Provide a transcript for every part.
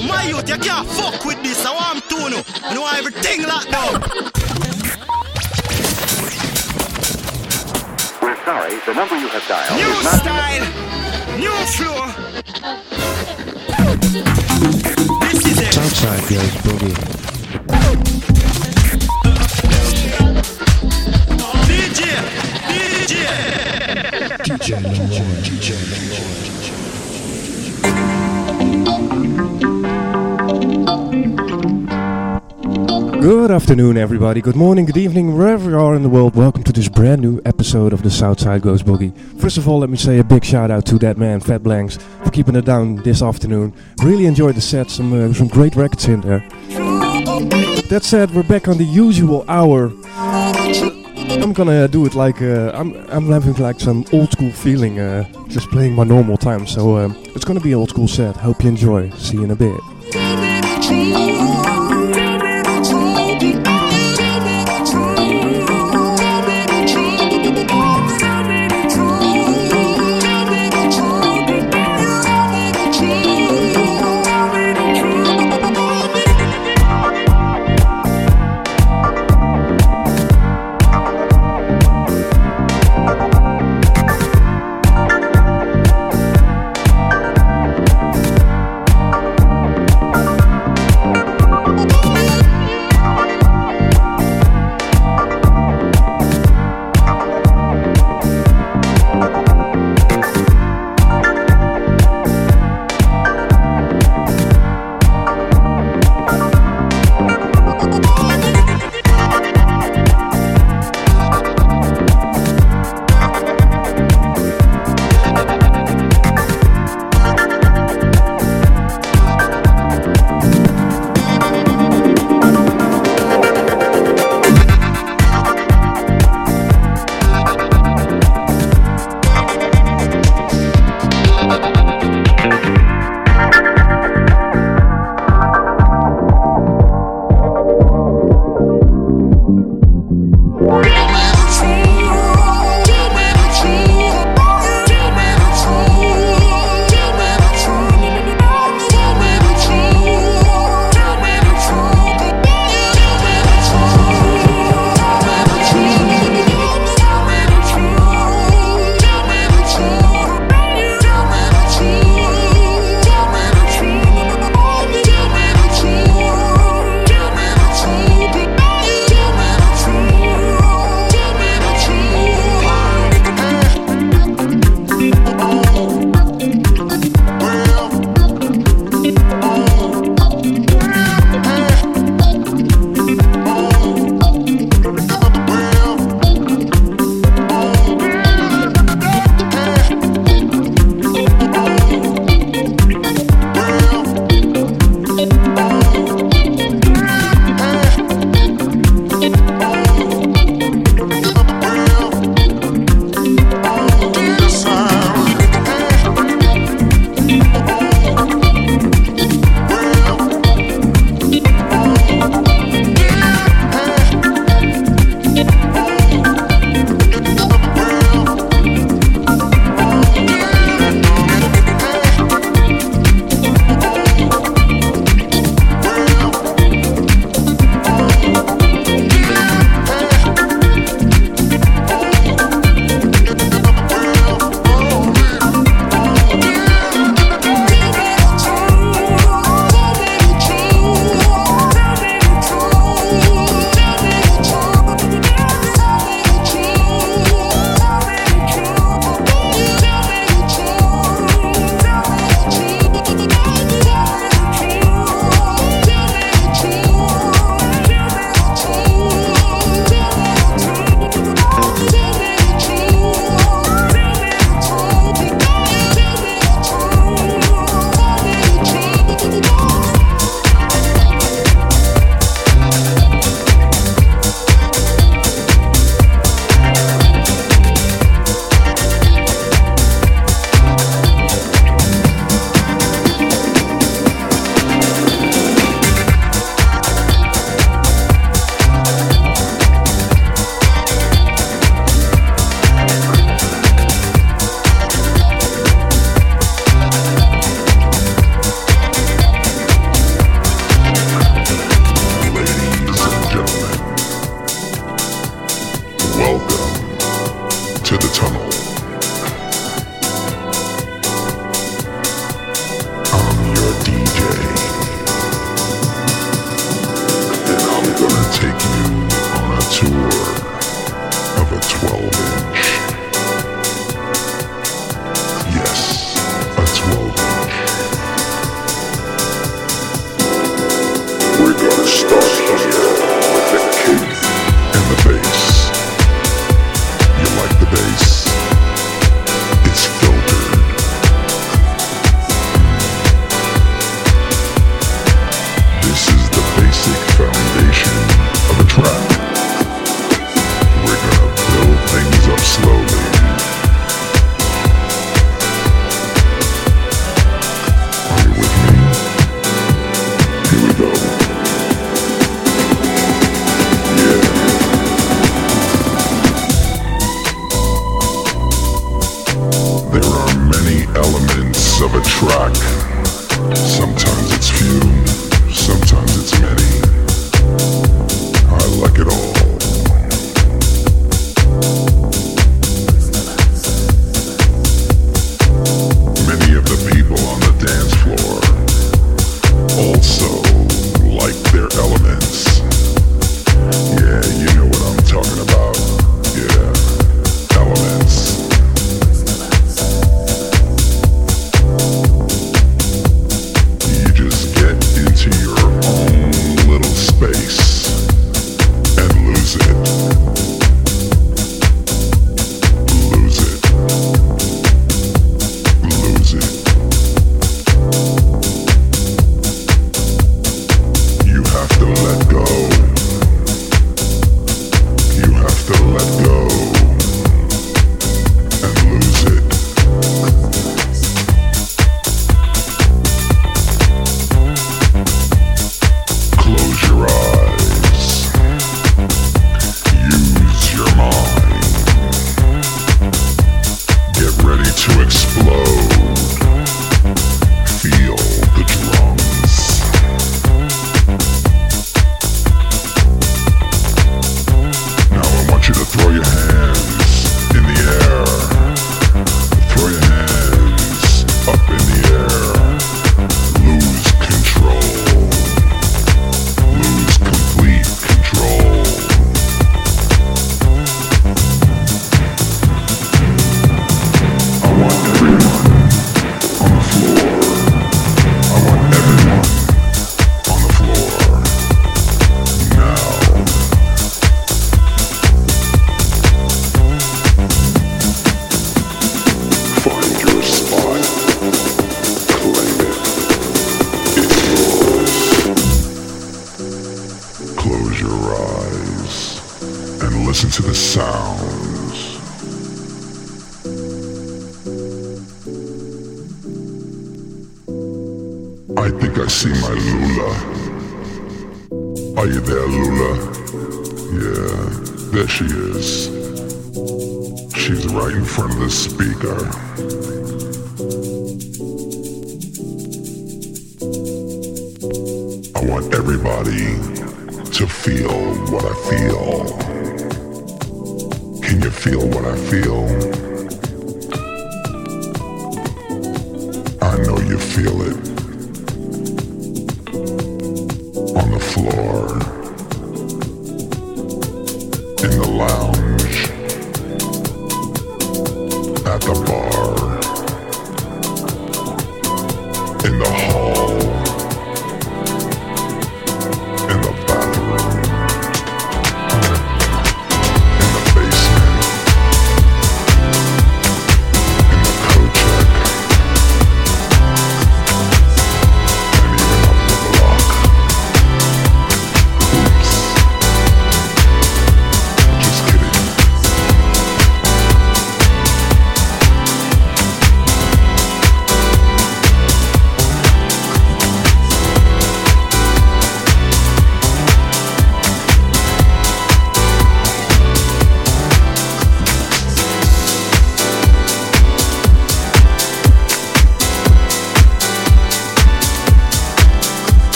Yo, my youth, you can't fuck with this. I want to know. I know everything locked down. We're sorry, the number you have dialed new is not... style, new floor. This is it. Southside Goes Boogie. DJ Leroy. Good afternoon, everybody. Good morning, good evening, wherever you are in the world. Welcome to this brand new episode of The Southside Goes Boogie. First of all, let me say a big shout out to that man, Fat Blanks, for keeping it down this afternoon. Really enjoyed the set, some great records in there. That said, we're back on the usual hour. I'm gonna do it like, I'm having like some old school feeling, just playing my normal time. So it's gonna be an old school set. Hope you enjoy. See you in a bit.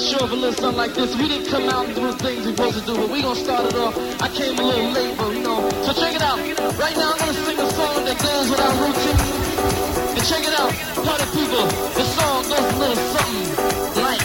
not sure if a little something like this. We didn't come out and do the things we supposed to do, but we gonna start it off. I came a little late, but you know. So check it out. Right now I'm gonna sing a song that goes without routine. And check it out, party people. The song goes a little something like.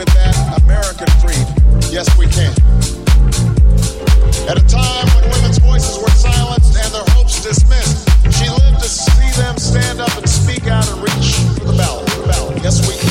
with that American dream. Yes, we can. At a time when women's voices were silenced and their hopes dismissed, she lived to see them stand up and speak out and reach for the ballot. Yes, we can.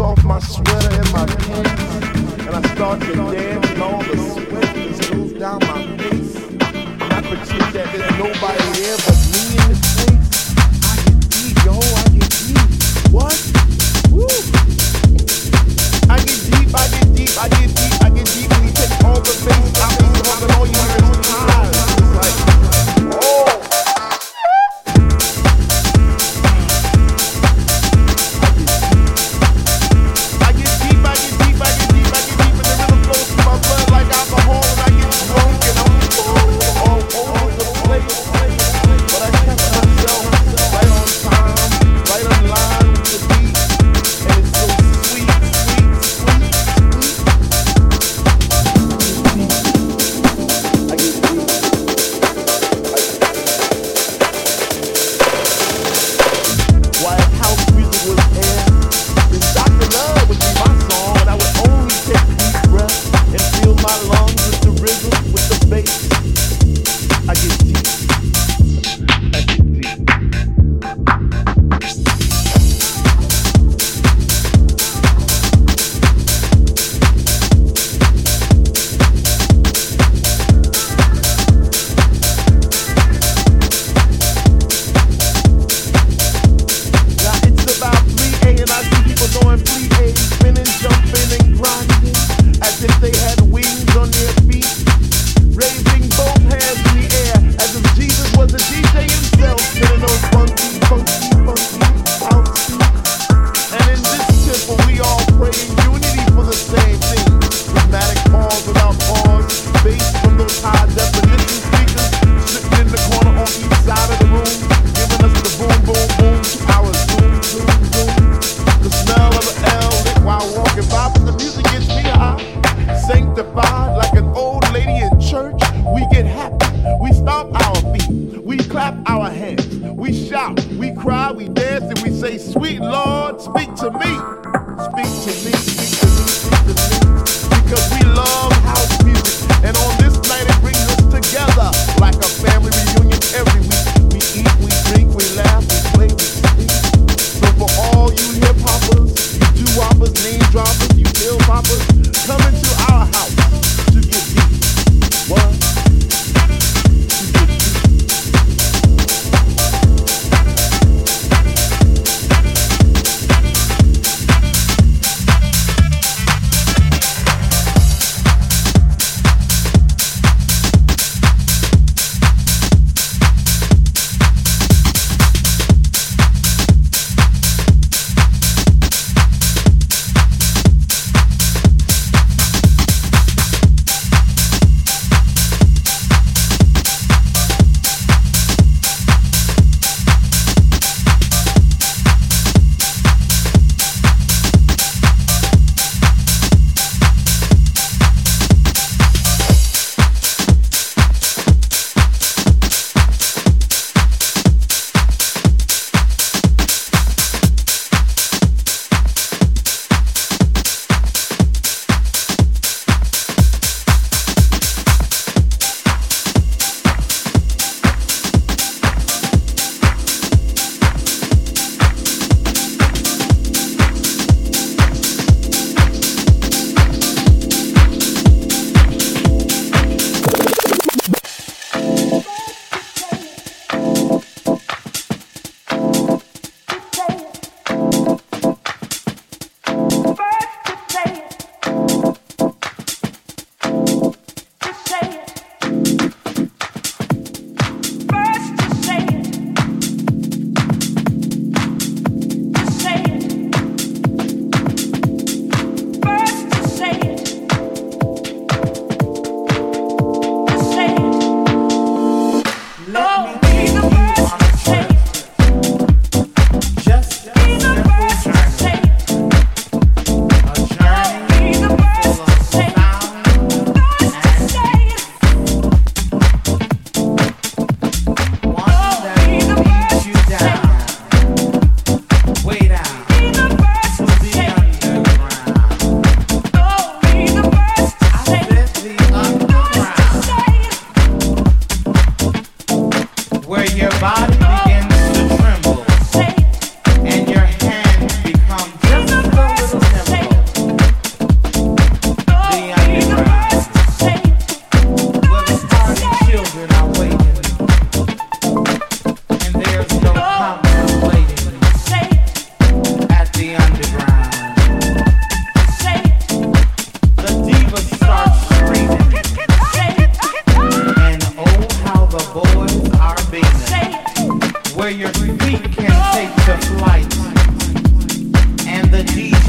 off my sweater and my pants, and I start to dance, and all the sweat just goes down my face. And I pretend that there's nobody there but me in this place. I can eat, yo, I can eat. What? Woo! I get deep, and he takes all the things I've been talking all year in time. But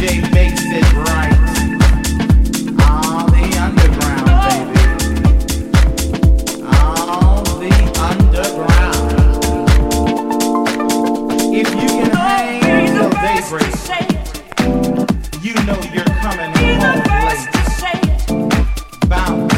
DJ makes it right. All the underground, baby. If you can hang till daybreak, you know you're coming home late. Bounce.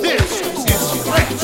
This is great.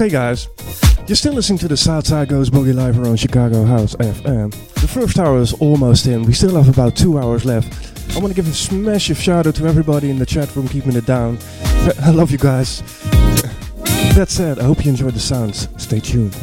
Okay, guys, you're still listening to the Southside Goes Boogie live here on Chicago House FM. The first hour is almost in. We still have about 2 hours left. I want to give a smash of shout out to everybody in the chat room keeping it down. I love you guys. That said, I hope you enjoyed the sounds. Stay tuned.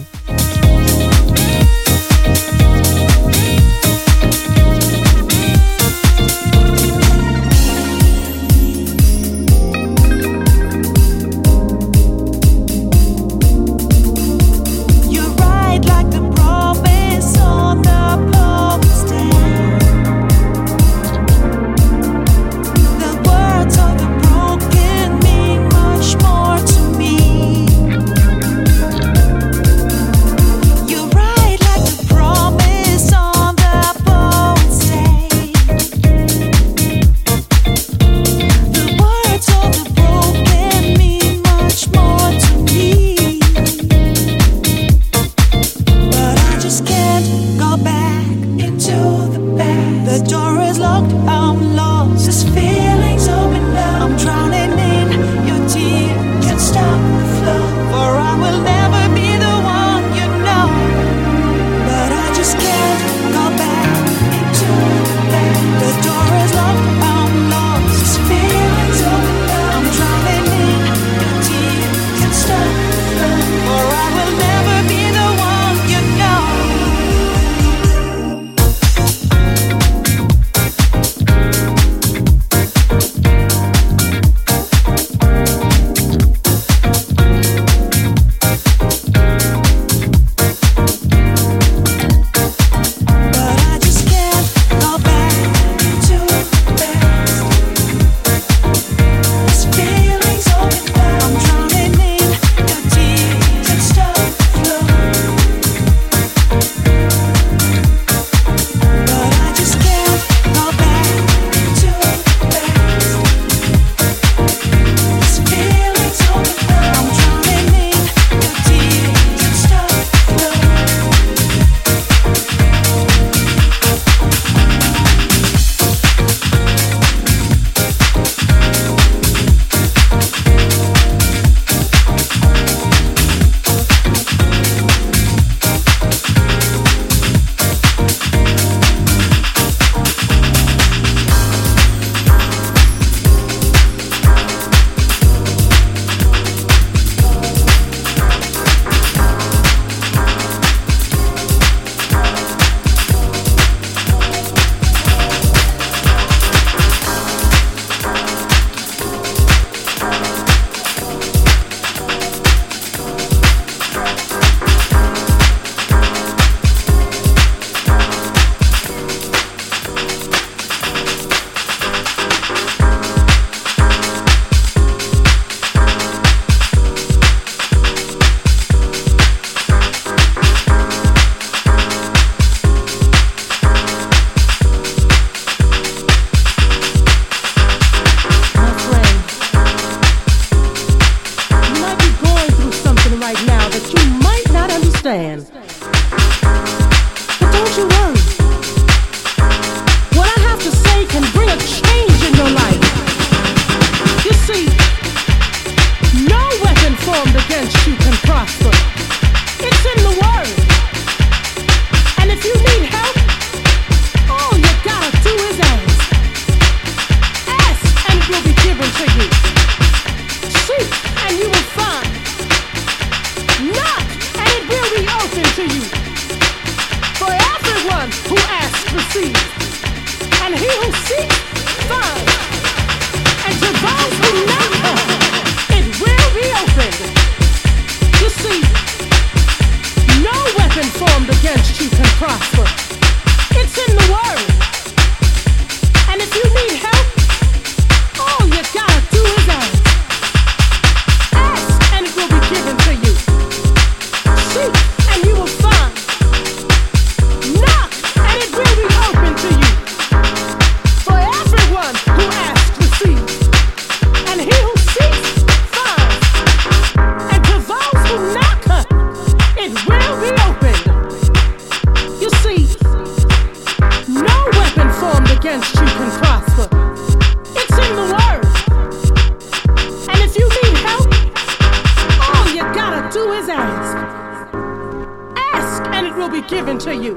be given to you.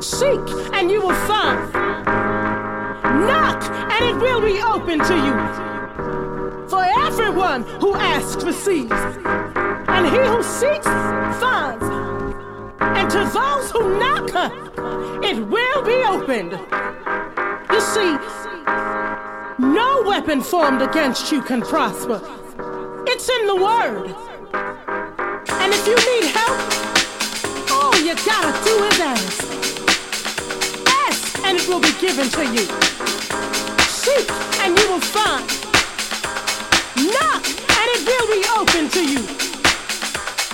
Seek and you will find. Knock and it will be open to you. For everyone who asks receives, and he who seeks finds. And to those who knock, it will be opened. You see, no weapon formed against you can prosper. It's in the word. And if you need help, all you gotta do is ask. Ask and it will be given to you. Seek and you will find. Knock and it will be open to you.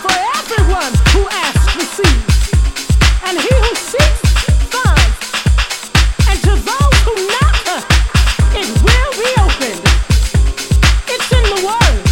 For everyone who asks receives, and he who seeks finds. And to those who knock, it will be opened. It's in the word.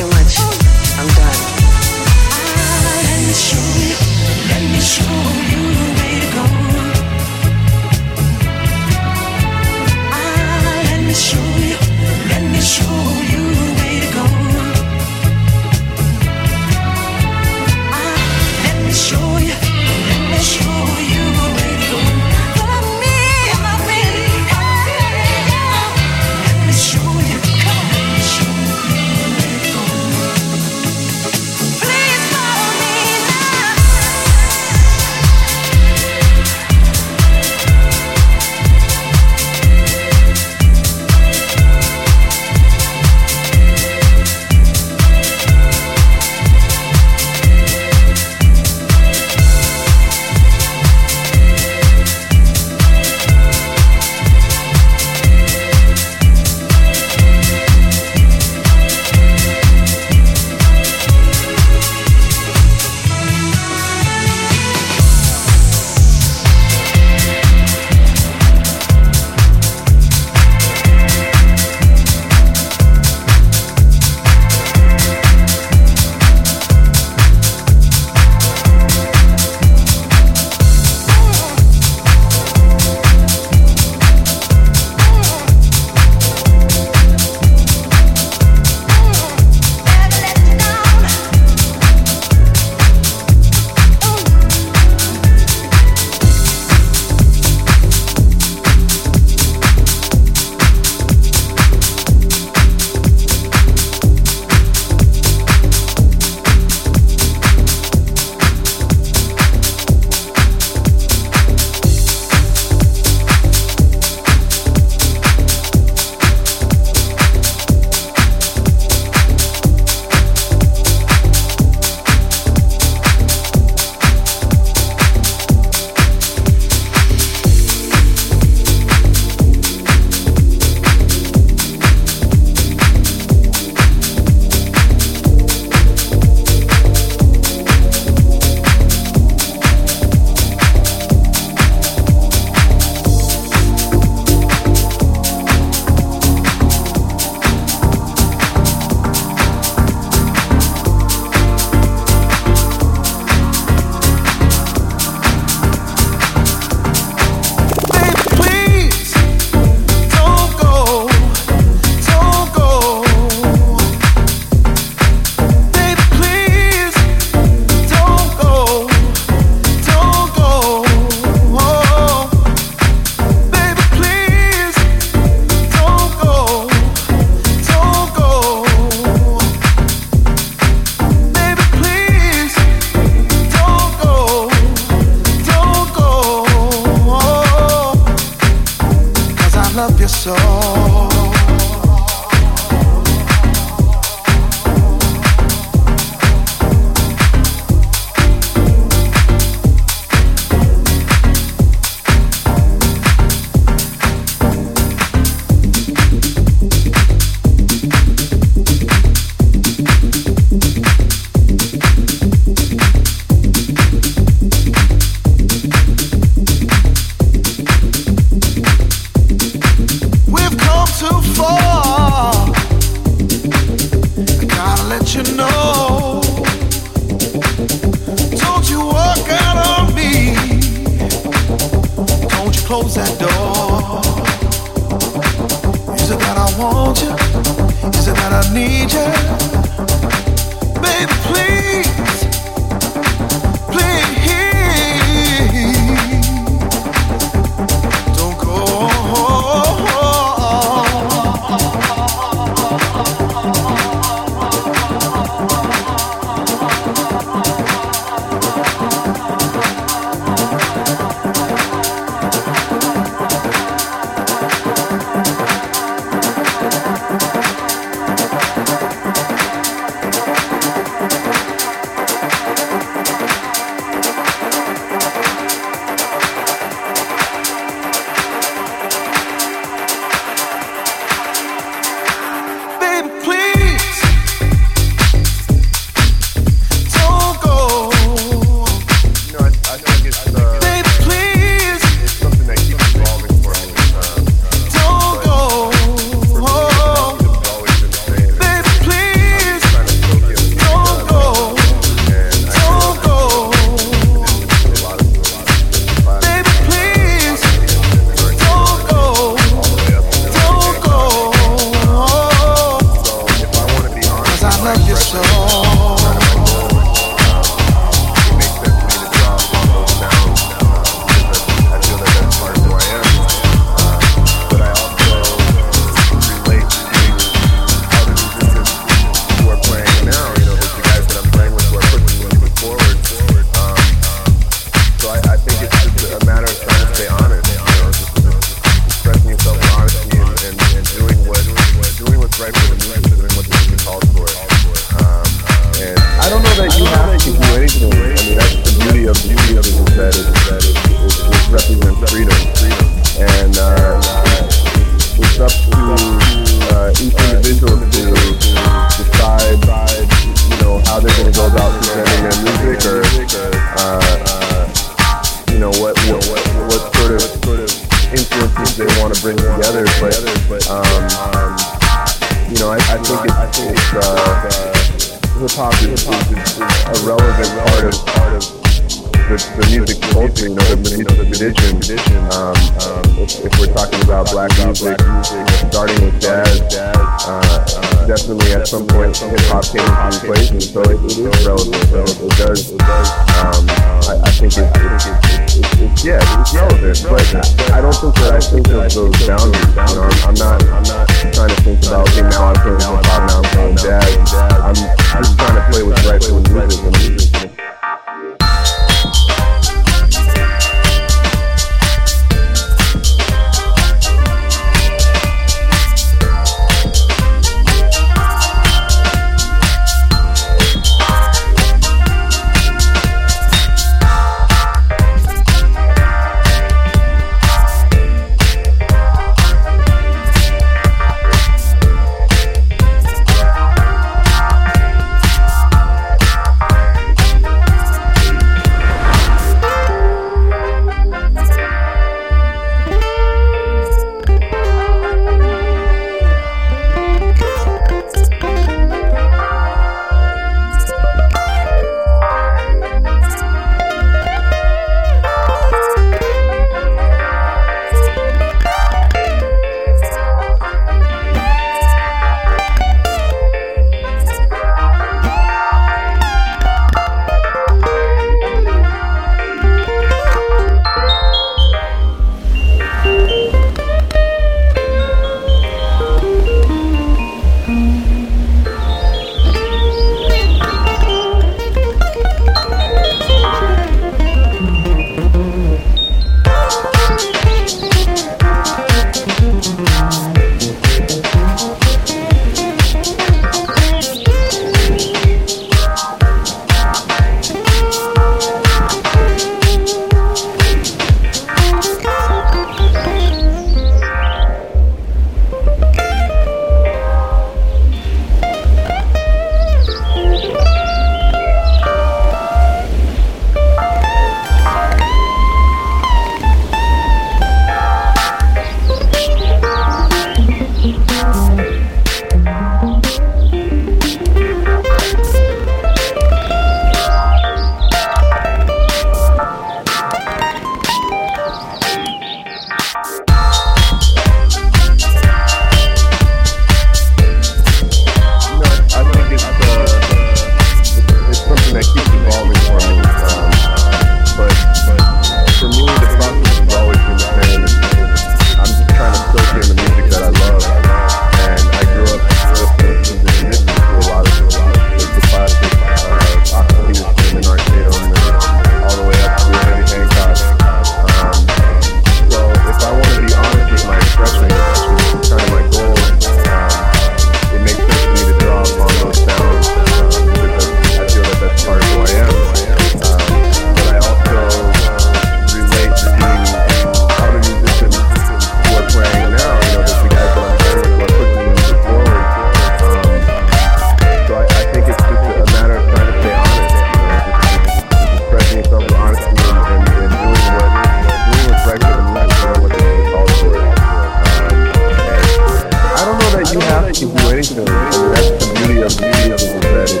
that you have to do anything. That's the beauty of the prophetic.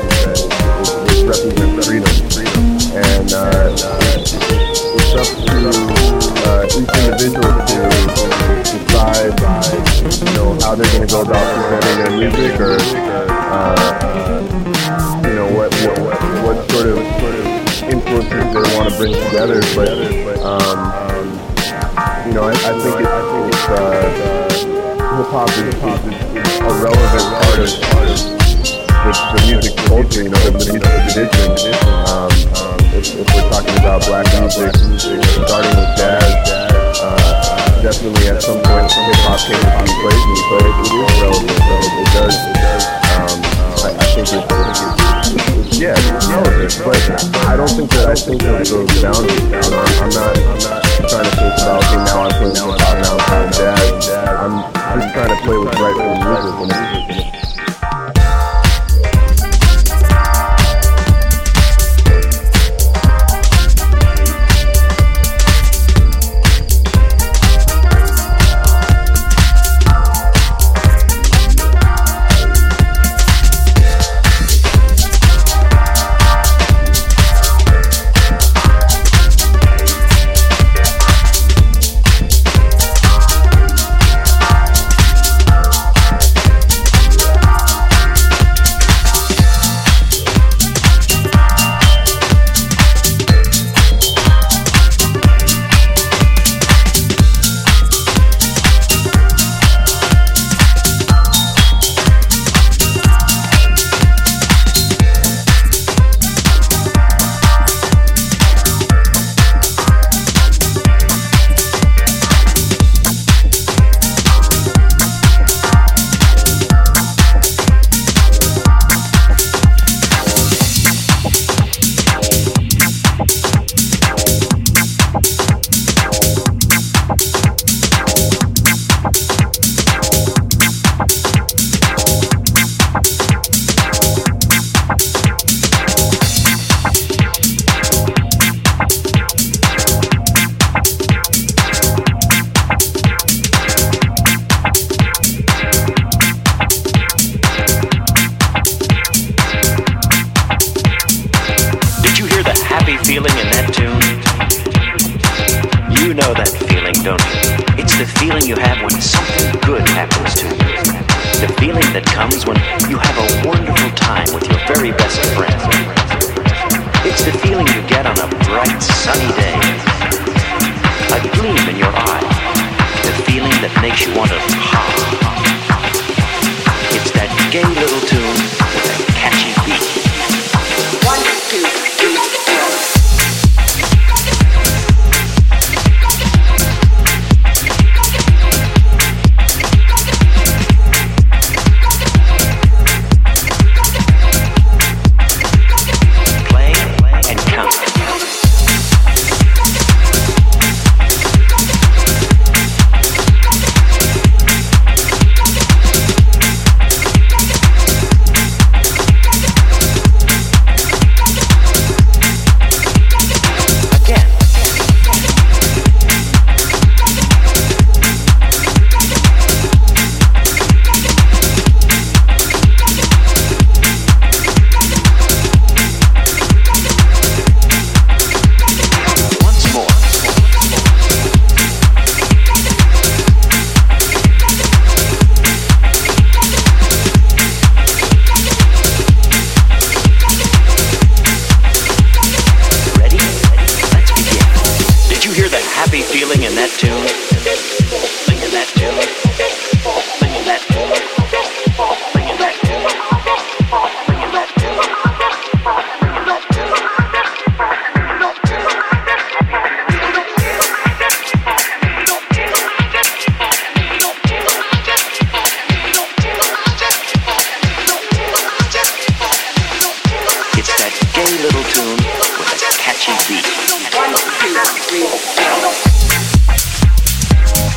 It represents freedom. And it's up to each individual to decide by, how they're going to go about presenting their music, or what sort of influences they want to bring together. But I think hip hop is a relevant part of the music culture, the music tradition. If we're talking about black music, starting with jazz, definitely at some point hip-hop came into place, but it is relevant, so it does, I think it's relevant, but I don't think that I think of those boundaries. I'm not trying to think about, now I'm playing hip-hop, now I'm playing jazz. I'm just trying to play with rightful music. Catchy beat. 1, 2, 3, 4.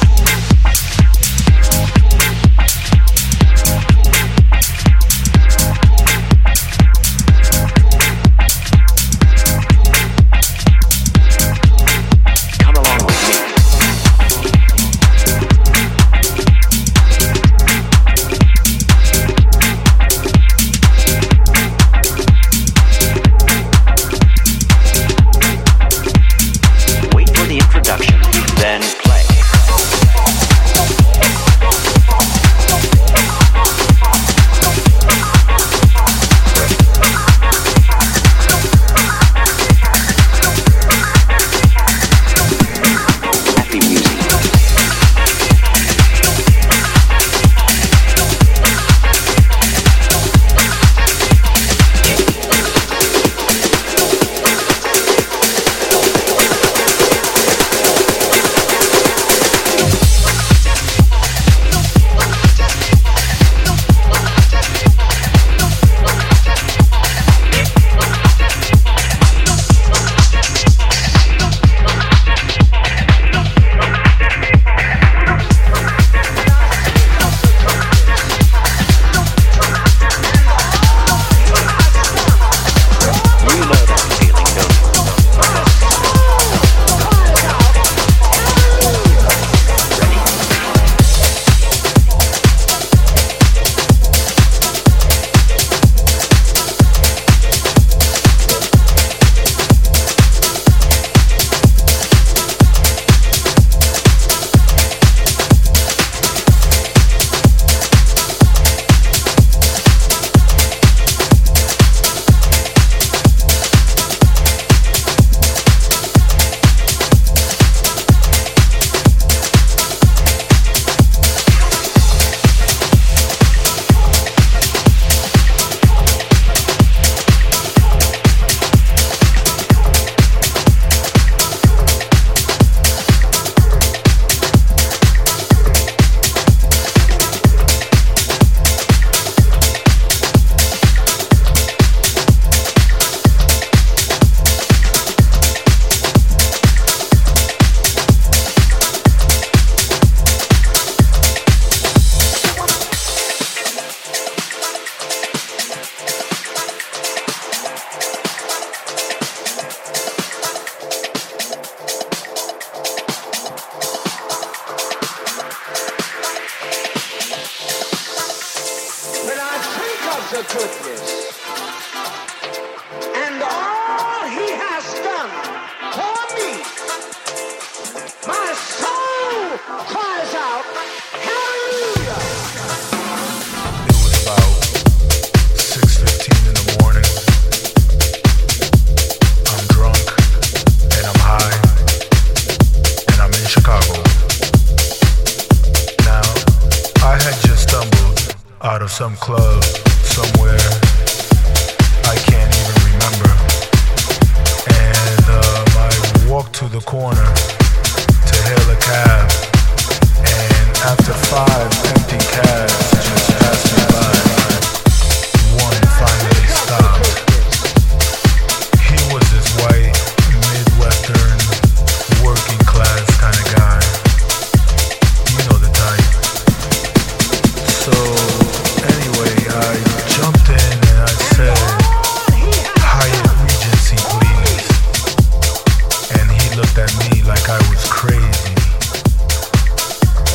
the goodness and all he has done for me. My soul cries out, hallelujah! It was about 6:15 in the morning. I'm drunk and I'm high and I'm in Chicago. Now, I had just stumbled out of some club somewhere. I can't even remember. And I walked to the corner to hail a cab. And after 5 empty cabs just passed me by, one finally stopped. He was this white, Midwestern, working class kind of guy. You know the type. So anyway, I jumped in and I said, at me like I was crazy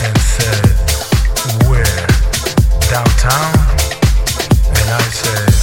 and said, where? Downtown? And I said,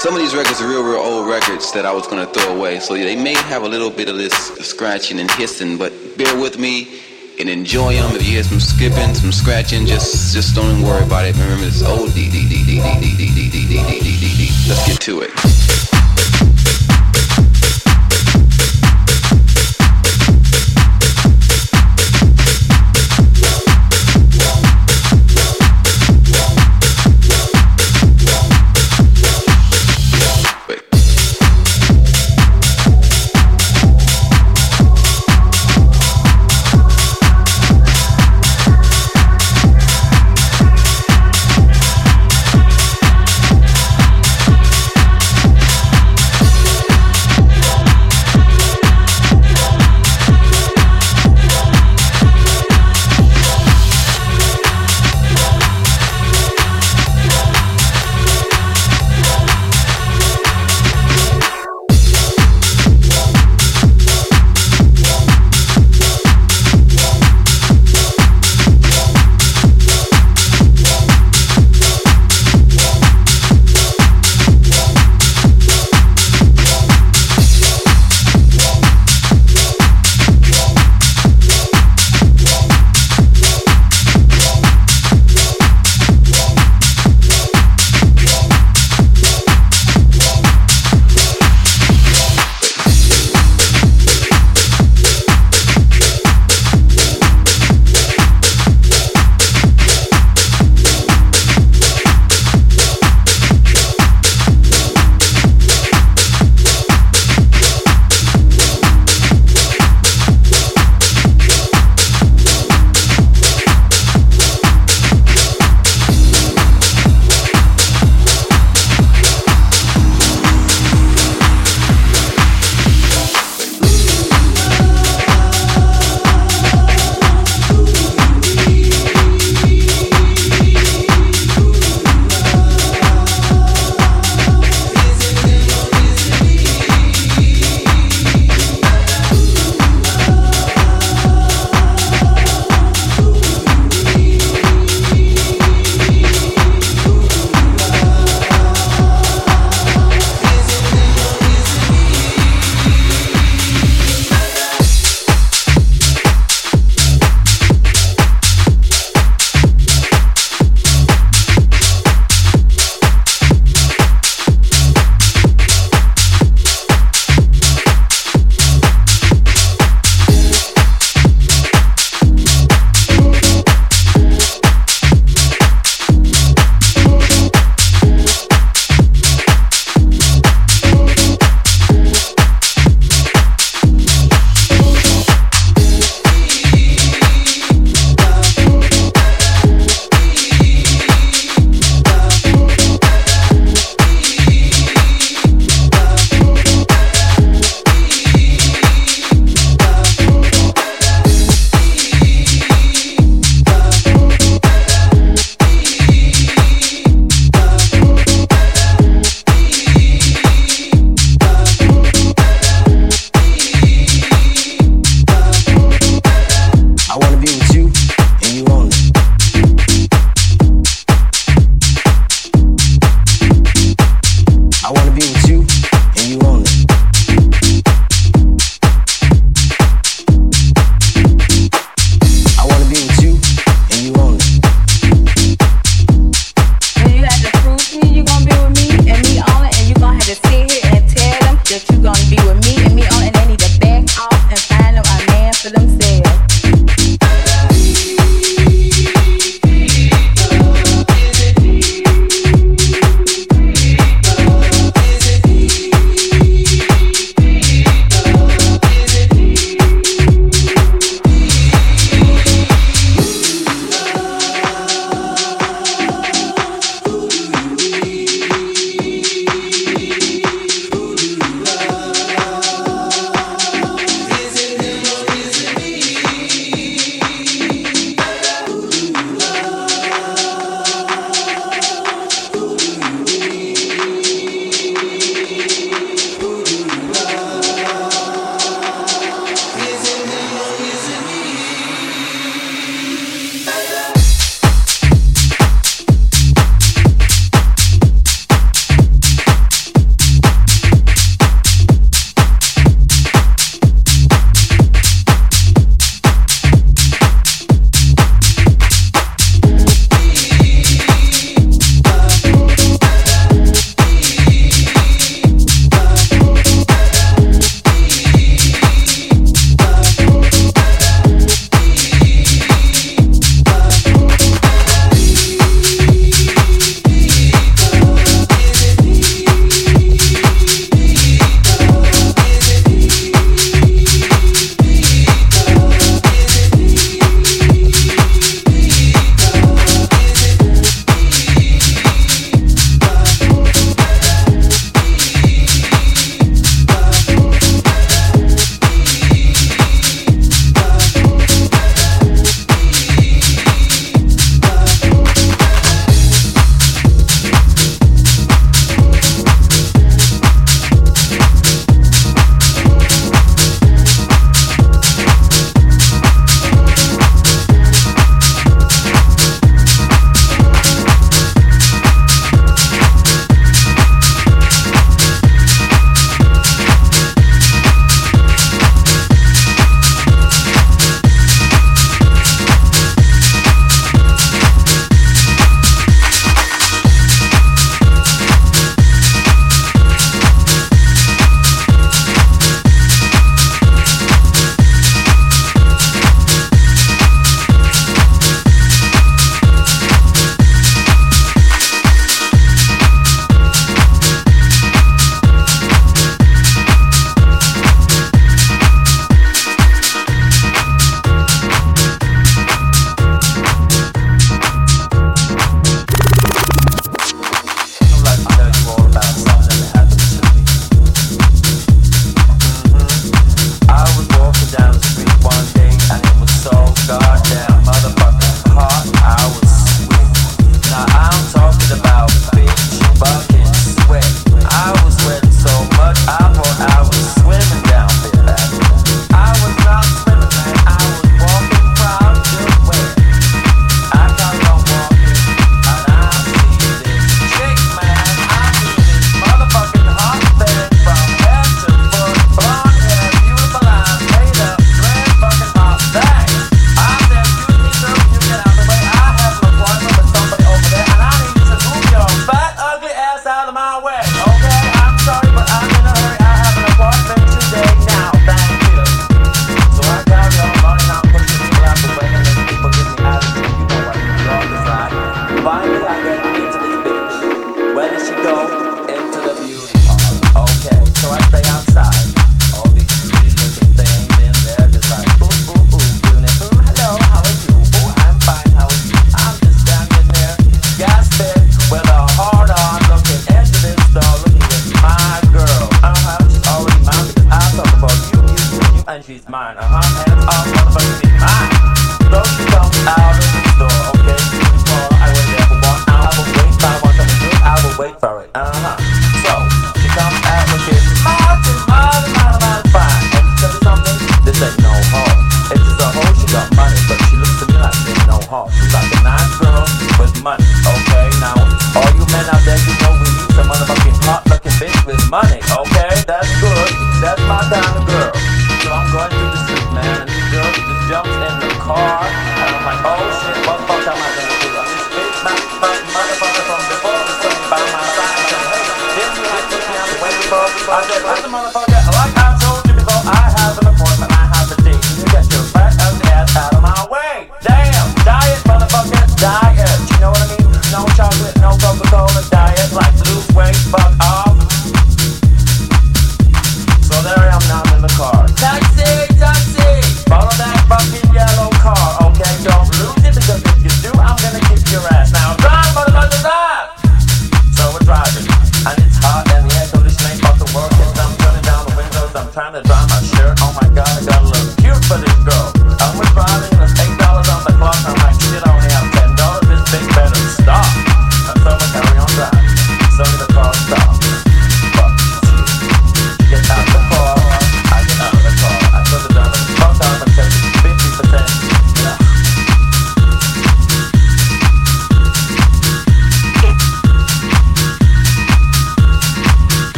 Some of these records are real, real old records that I was going to throw away. So they may have a little bit of this scratching and hissing, but bear with me and enjoy them. If you hear some skipping, some scratching, just don't even worry about it. Remember, it's old D. Let's get to it.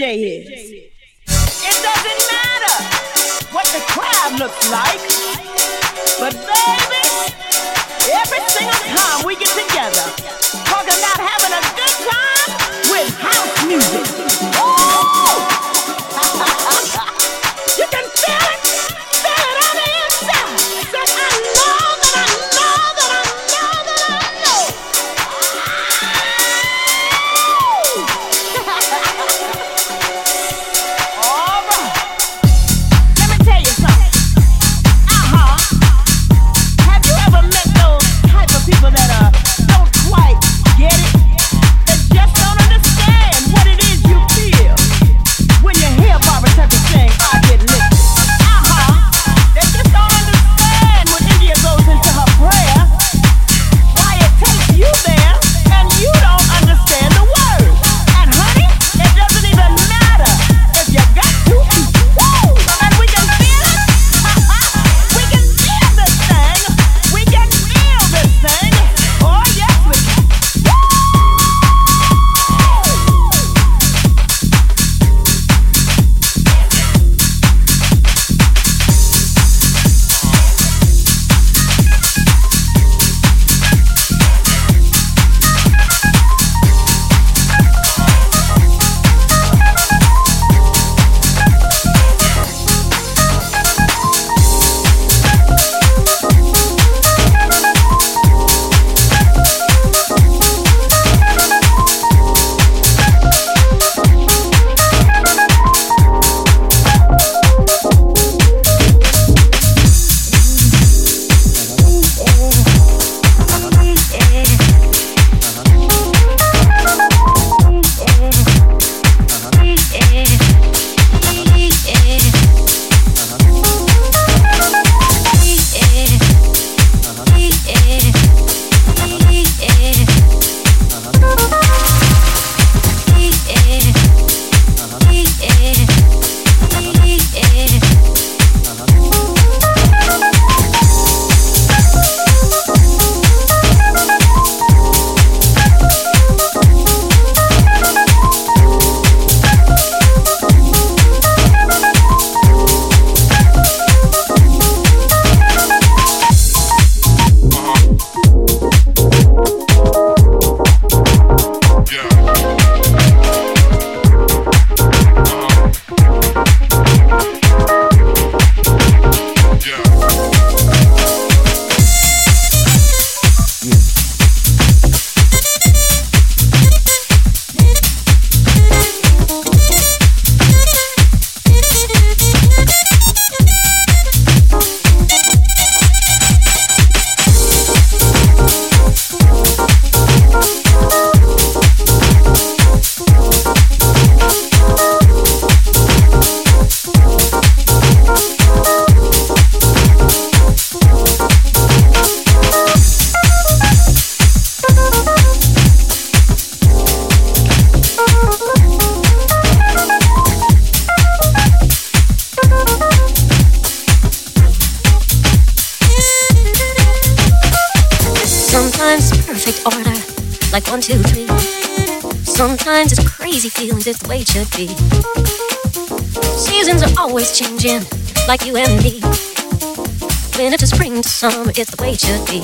DJ is. It doesn't matter what the crowd looks like, but baby, every single time we get together, talk about having a good time with house music. You can feel it on the inside. Said I know that I know that I know that I know. All right. Let me tell you something. Have you ever met those type of people that don't quite get it? They just don't understand what it is you feel when you hear Barbara Tucker sing. They just don't understand when India goes into her prayer, why it takes you there, and you don't understand the words. And honey, it doesn't even matter if you got two feet. Woo! And we can feel it. We can feel this thing. We can feel this thing. Oh yes, we can. Sometimes it's perfect order, like 1, 2, 3. Sometimes it's crazy feeling this way it should be. Seasons are always changing, like you and me. Winter to spring to summer, it's the way it should be.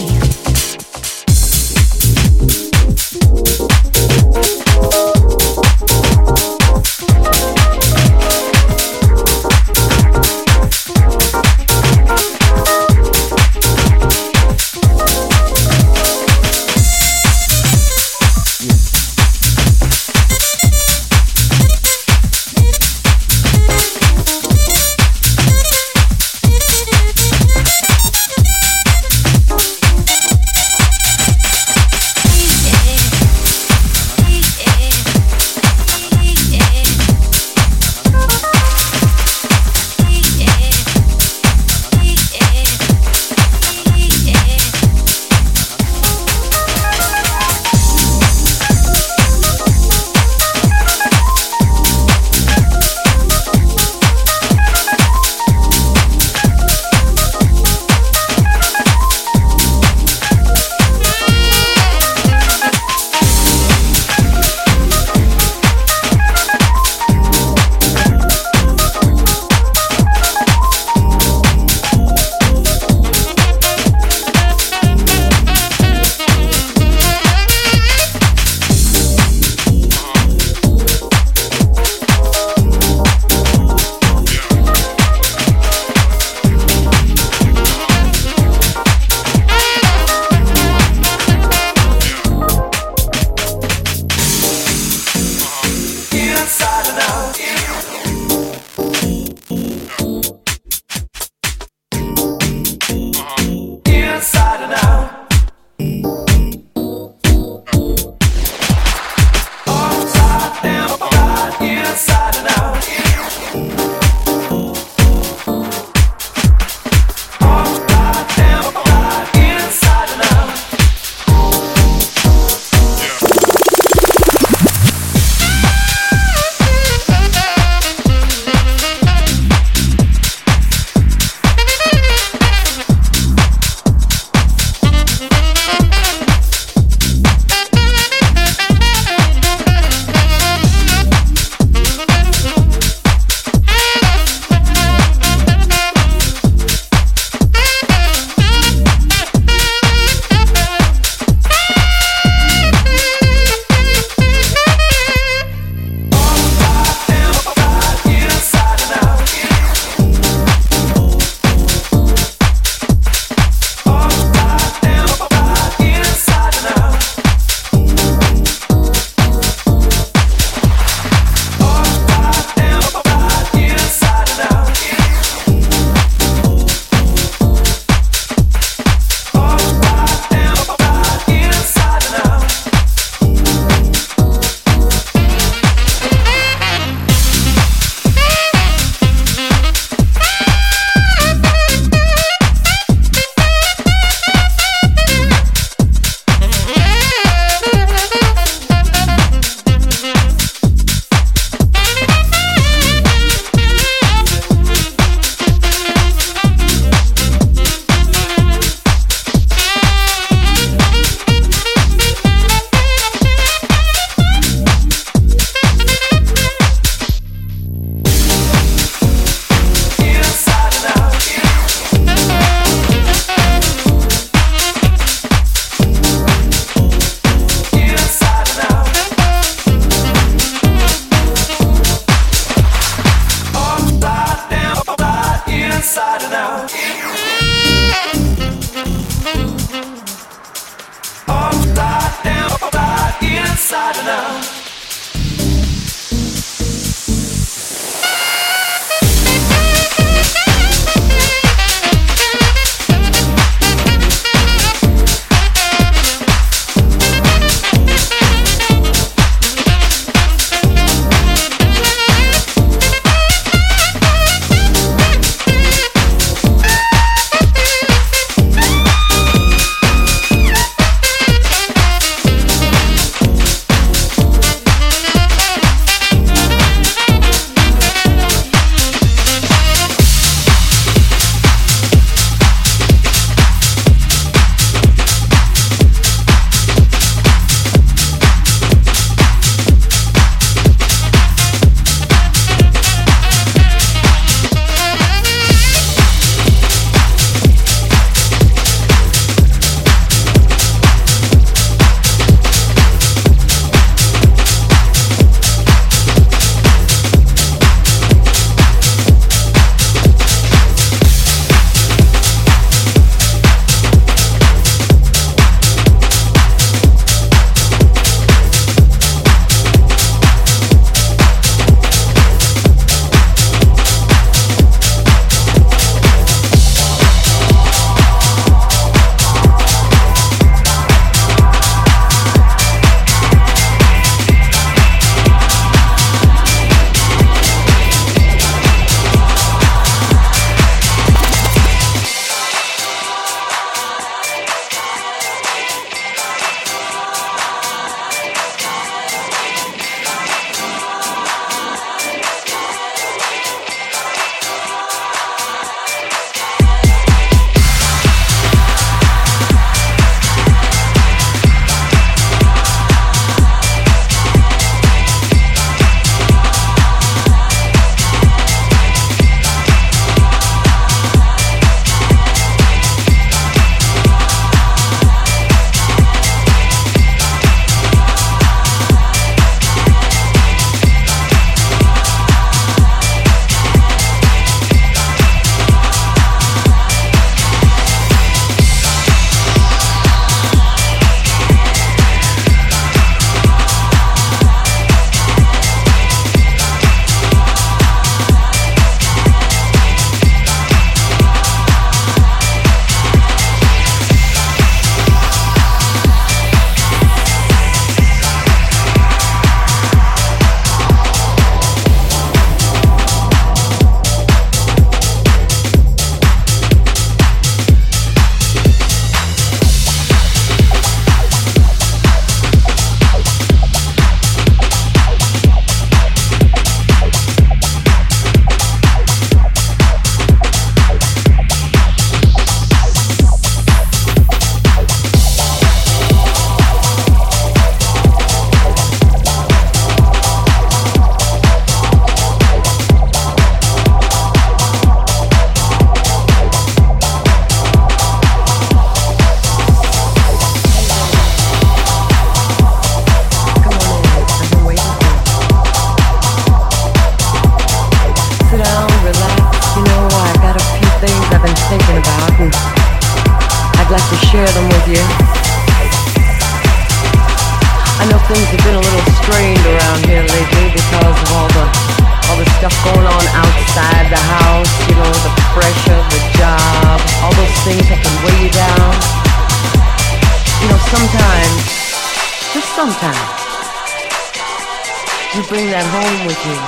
bring that home with you.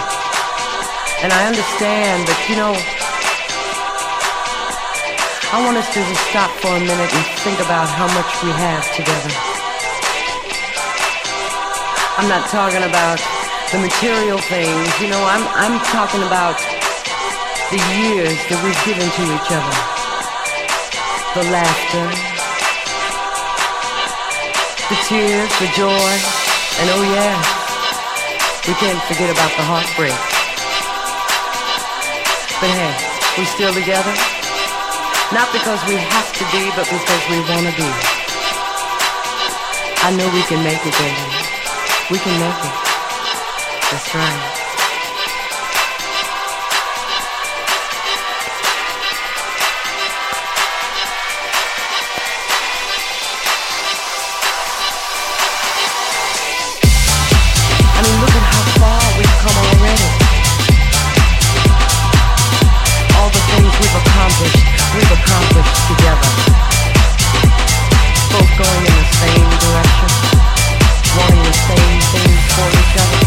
And I understand, but you know, I want us to just stop for a minute and think about how much we have together. I'm not talking about the material things, you know, I'm talking about the years that we've given to each other. The laughter, the tears, the joy, and oh yeah, we can't forget about the heartbreak. But hey, we're still together. Not because we have to be, but because we want to be. I know we can make it, baby. We can make it. That's right. I mean, look at how far we've come already. All the things we've accomplished together. Both going in the same direction, wanting the same things for each other.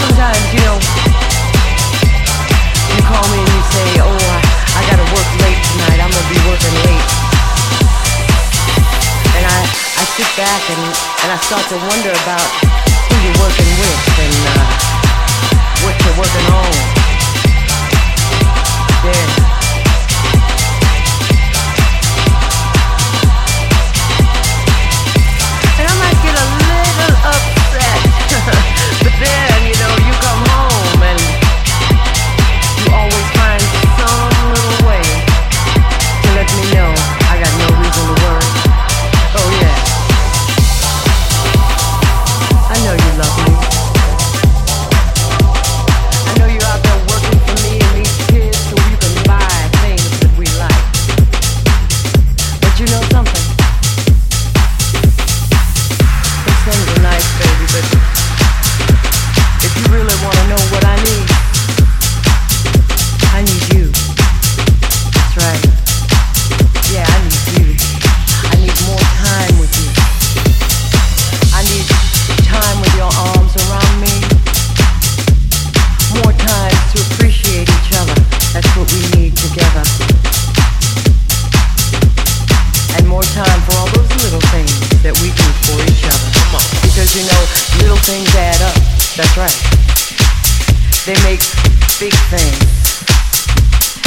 Sometimes, you know, you call me and you say, oh, I gotta work late tonight, I'm gonna be working late. And I sit back and I start to wonder about who you're working with and what you're working on. Yeah. And I might get a little upset, but then, you know, you come home and you always find some little way to let me know I got no reason to worry. Oh yeah, I know you love me. I know you're out there working for me and these kids so you can buy things that we like. But you know something? Those things are nice, baby, but if you really want to know what I need you. That's right. Yeah, I need you. I need more time with you. I need time with your arms around me. More time to appreciate each other. That's what we need together. And more time for all those little things that we do for each other. Come on. Because you know, little things add up. That's right. They make big things.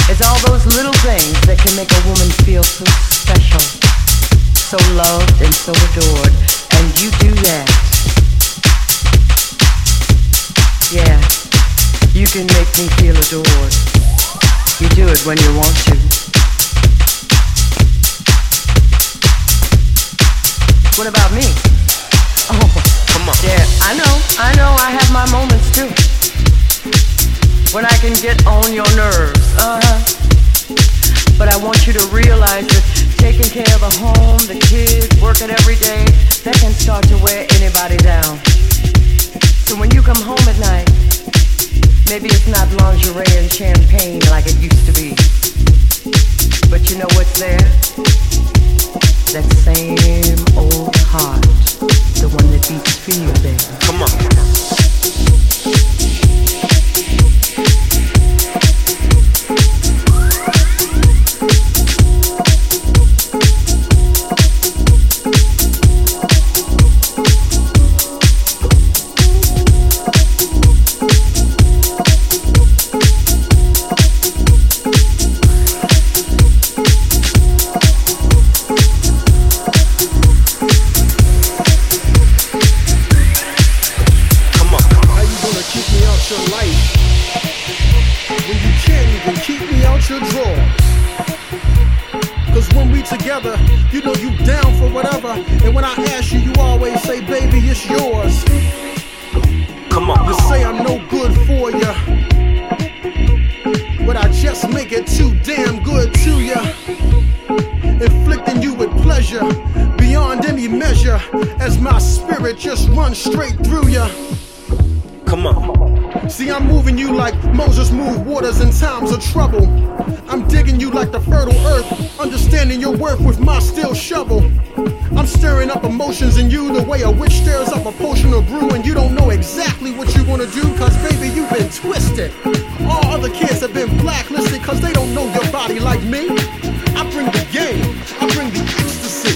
It's all those little things that can make a woman feel so special. So loved and so adored, and you do that. Yeah, you can make me feel adored. You do it when you want to. What about me? Oh, come on. Yeah, I know, I have my moments too. When I can get on your nerves, But I want you to realize that taking care of a home, the kids, working every day, that can start to wear anybody down. So when you come home at night, maybe it's not lingerie and champagne like it used to be. But you know what's there? That same old heart, the one that beats for you, baby. Come on. I'm stirring up emotions in you the way a witch stirs up a potion of brew, and you don't know exactly what you want to do, cause baby you've been twisted. All other kids have been blacklisted cause they don't know your body like me. I bring the game, I bring the ecstasy.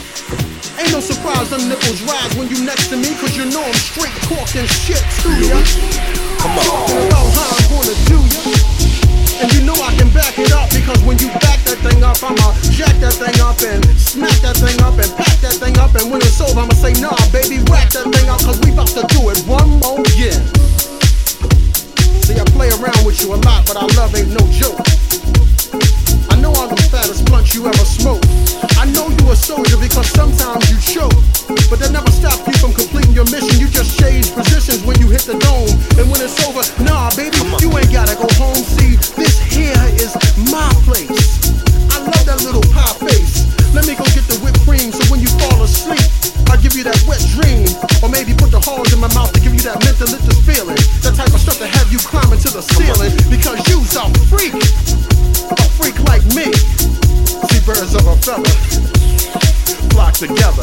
Ain't no surprise them nipples rise when you next to me, cause you know I'm straight talking shit to ya. Come on. Talking about how I'm gonna do ya. And you know I can back it up, because when you back that thing up, I'ma jack that thing up and smack that thing up and pack that thing up. And when it's over, I'ma say, nah, baby, whack that thing up, cause we bout to do it one more year. See, I play around with you a lot, but our love ain't no joke. I know I'm the fattest blunt you ever smoked. I know you a soldier because sometimes you choke, but that never stops you from completing your mission. You just change positions when you hit the dome. And when it's over, nah, baby, you ain't gotta go home. See, here is my place. I love that little pie face. Let me go get the whipped cream, so when you fall asleep, I'll give you that wet dream. Or maybe put the horns in my mouth to give you that mentalistic feeling. That type of stuff to have you climbing to the ceiling, because you's a freak like me. See, birds of a feather flock together.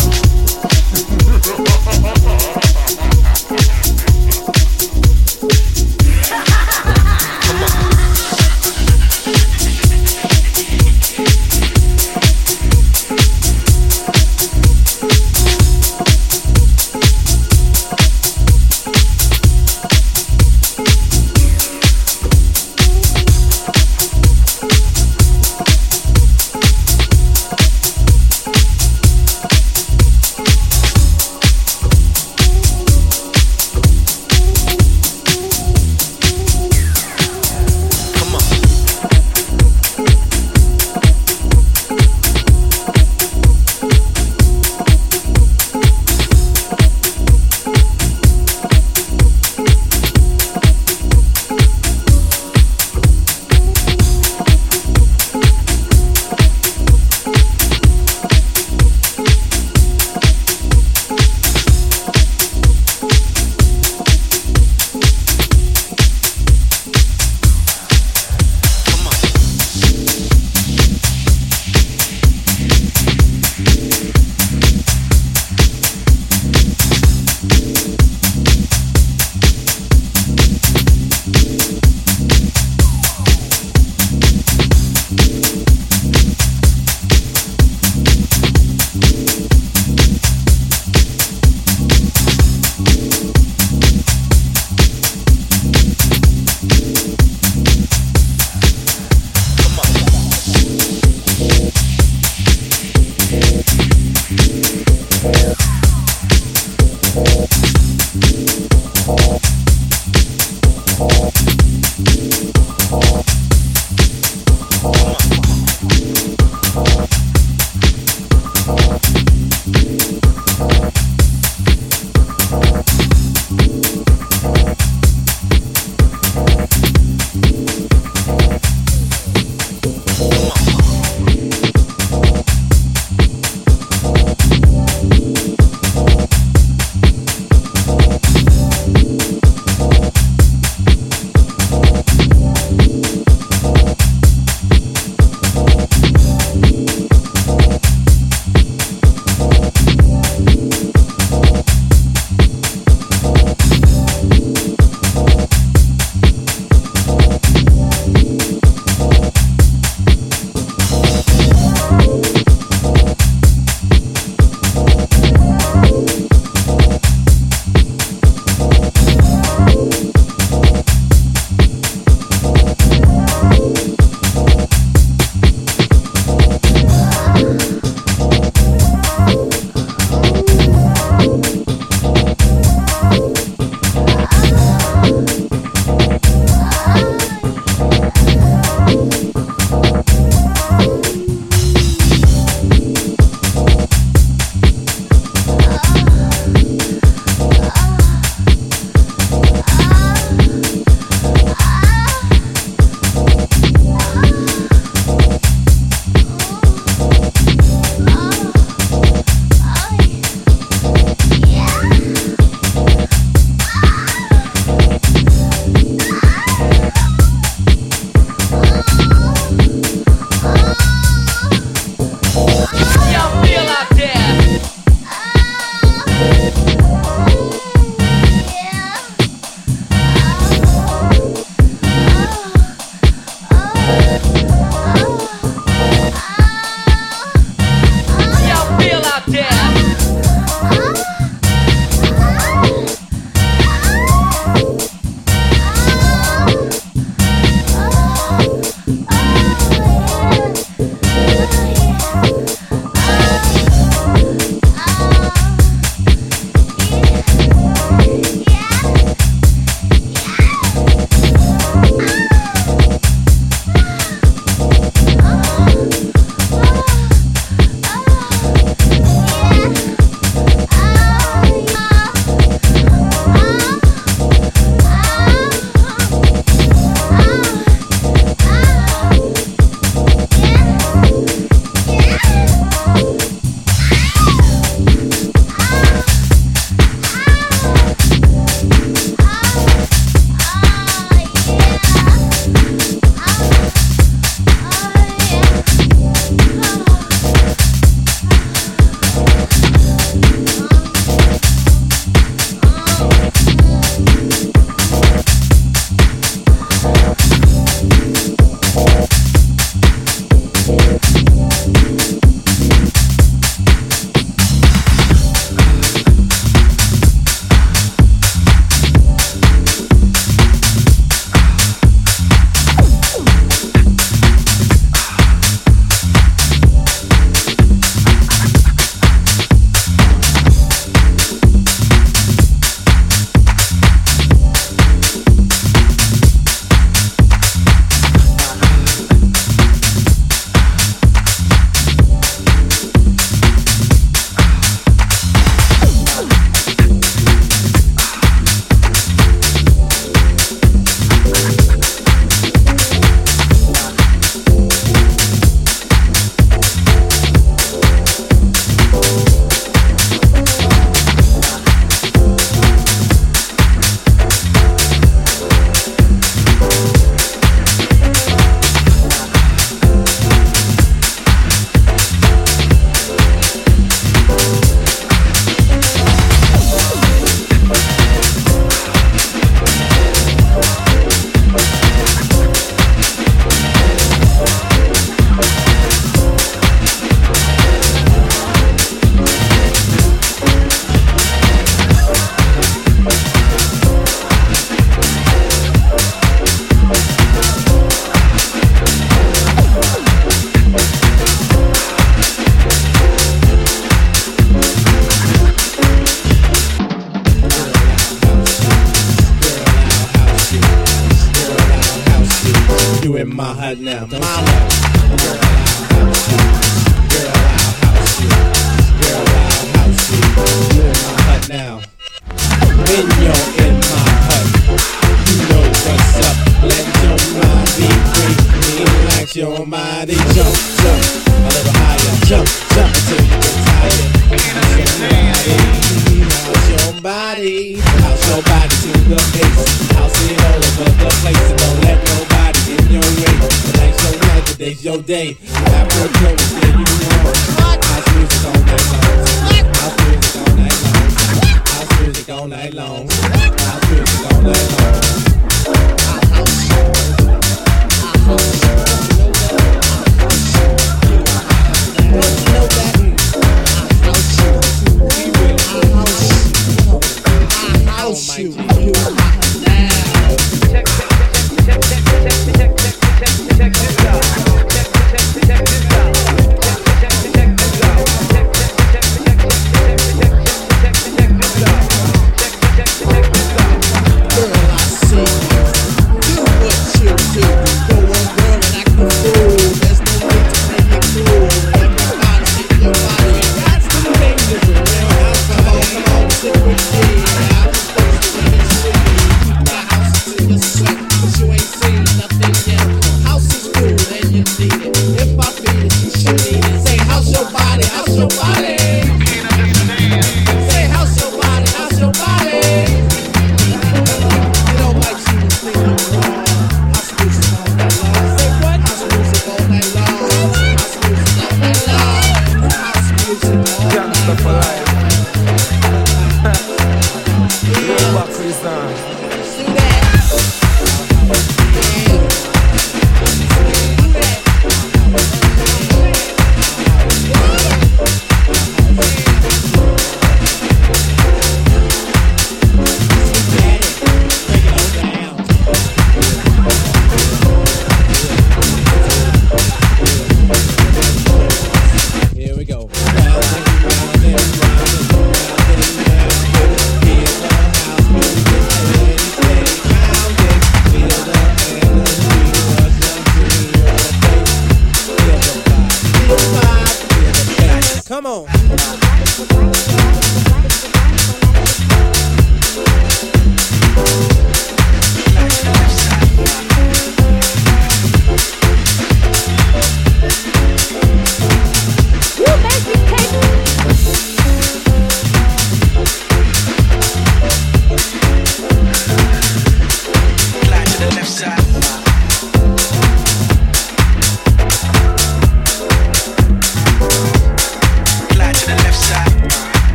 in my hut now. Now, when you're in my hut, you know what's up. Let your body break, relax your body. Jump, a little higher. Jump until you get tired. House your body, house your body to the face. House it all over the place, and don't let nobody in your way. Tonight's your night, today's your day. You have no choice, then you know. House music all night long. House music all night long. House music all night long. House music all night long. I house you.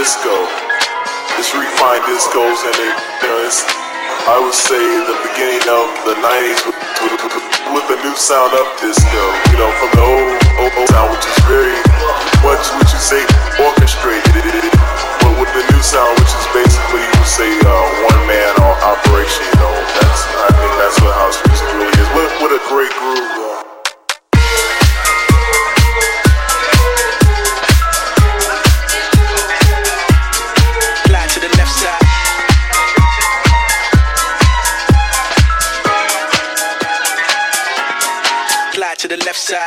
disco. It's refined discos, and they, you know, it's, I would say the beginning of the 90s with the new sound up disco, you know, from the old sound, which is very much, would you say, orchestrated, but with the new sound, which is basically, you would say, one man operation, you know. That's, I think that's what house music really is. What a great groove. The left side.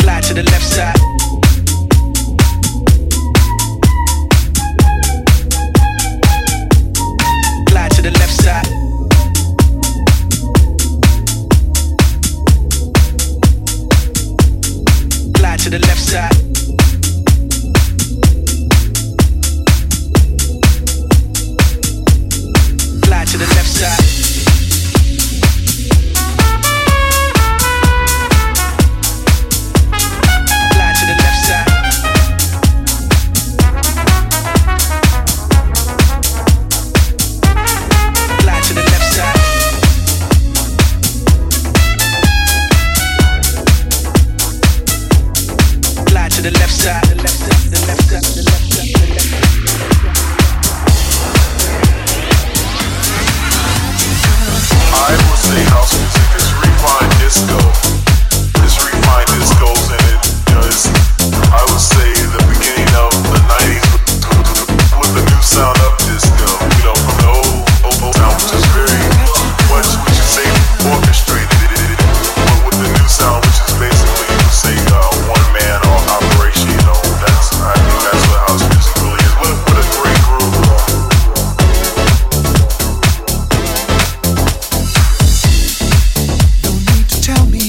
Fly to the left side. Fly to the left side. Fly to the left side. Tell me.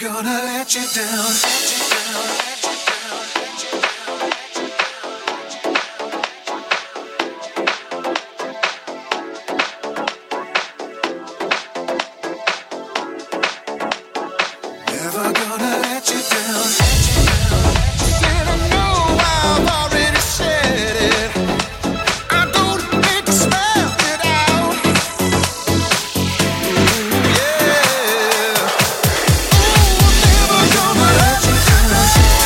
never gonna let you down, never gonna let you down. Said I know I've already said it. I don't need to spell it out. Yeah. Ooh, never gonna let you down.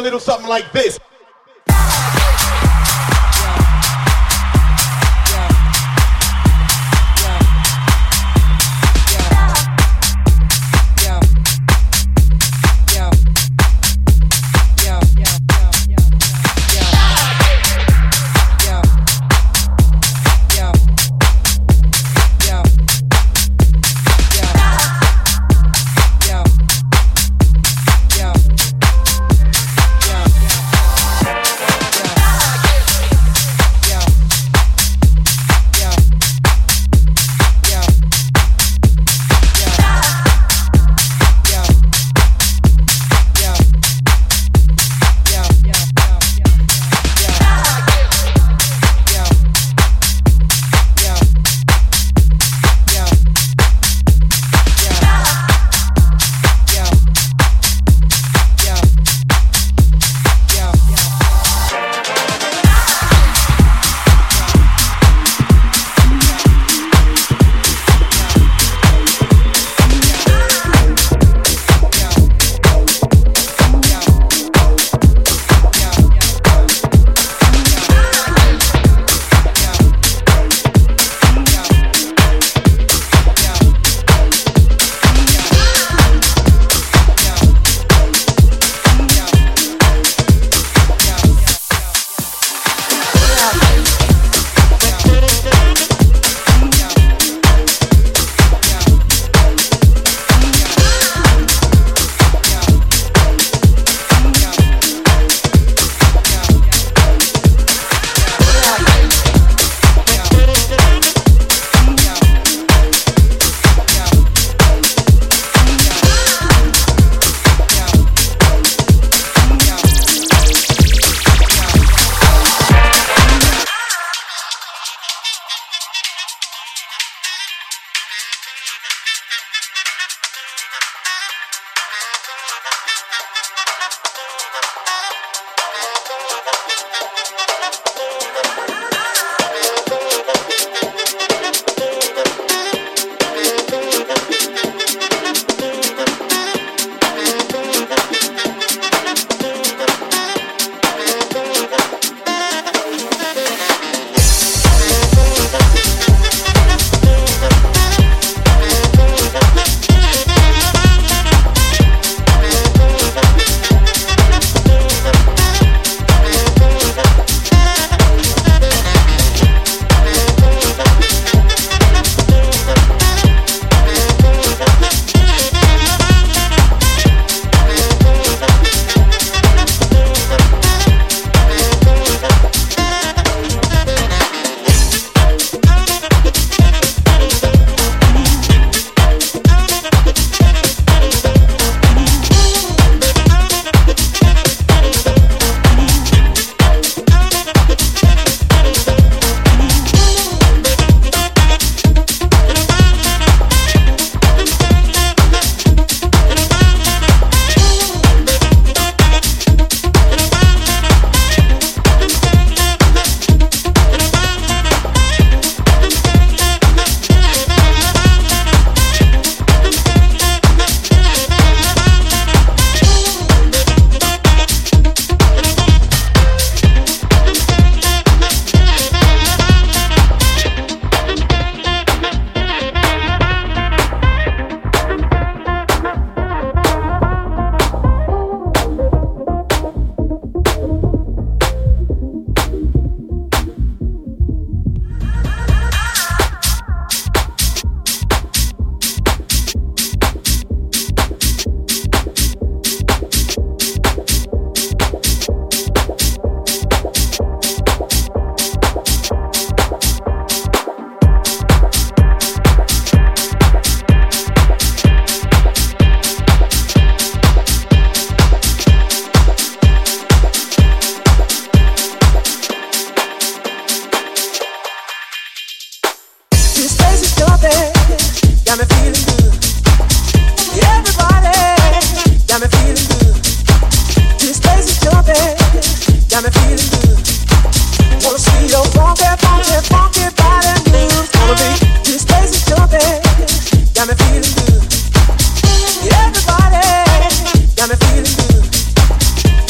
a little something like this.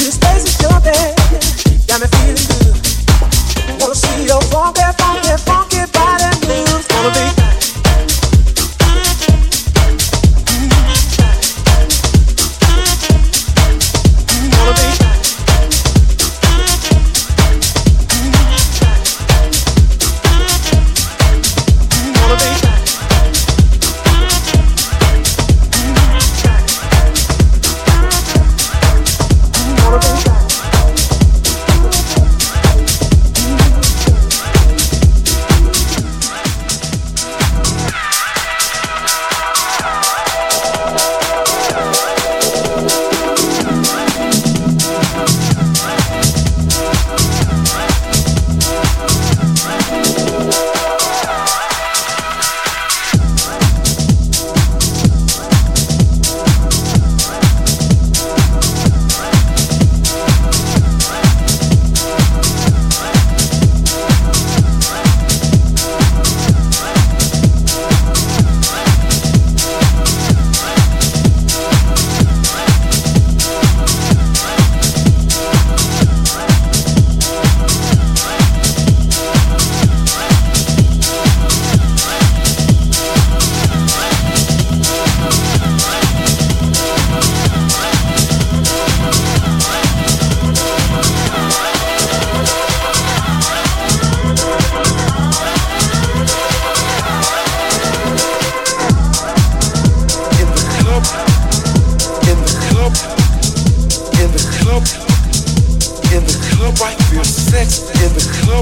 This place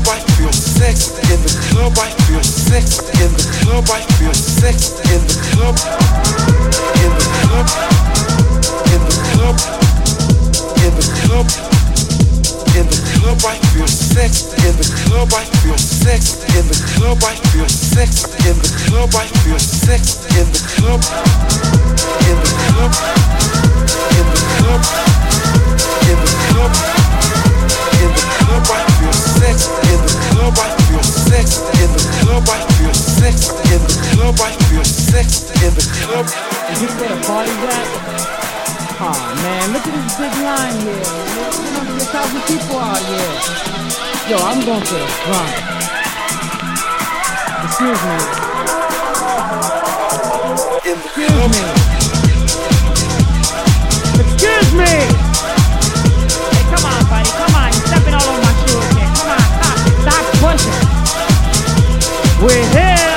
club, I feel sex. In the club, I feel sex. In the club, I feel sex. In the club. In the club. In the club. In the club. In the club, I feel sex. In the club, I feel sex. In the club, I feel sex. In the club, I feel sex. In the club. In the club. In the club. In the club. In the club I feel sex. In the club I feel sex. In the club I feel sex. In the club I feel sex. In the club. Is this where a party at? Aw man, look at this big line here. There's over 1,000 people out here. Yo, I'm going to the front. Excuse me. Excuse me. Excuse me. Hey, come on, buddy, come on. Stepping all over my shoes here. Come on, stop it. Stop pushing. We're here.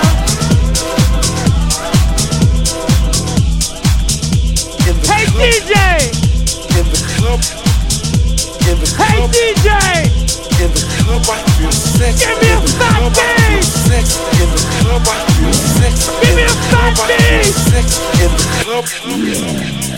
Hey, DJ. In the club. In the club. Hey, DJ. In the club, I feel sex. Give me a fat thing. In the club, I feel sex. Give me a fat thing. In the club. Yeah.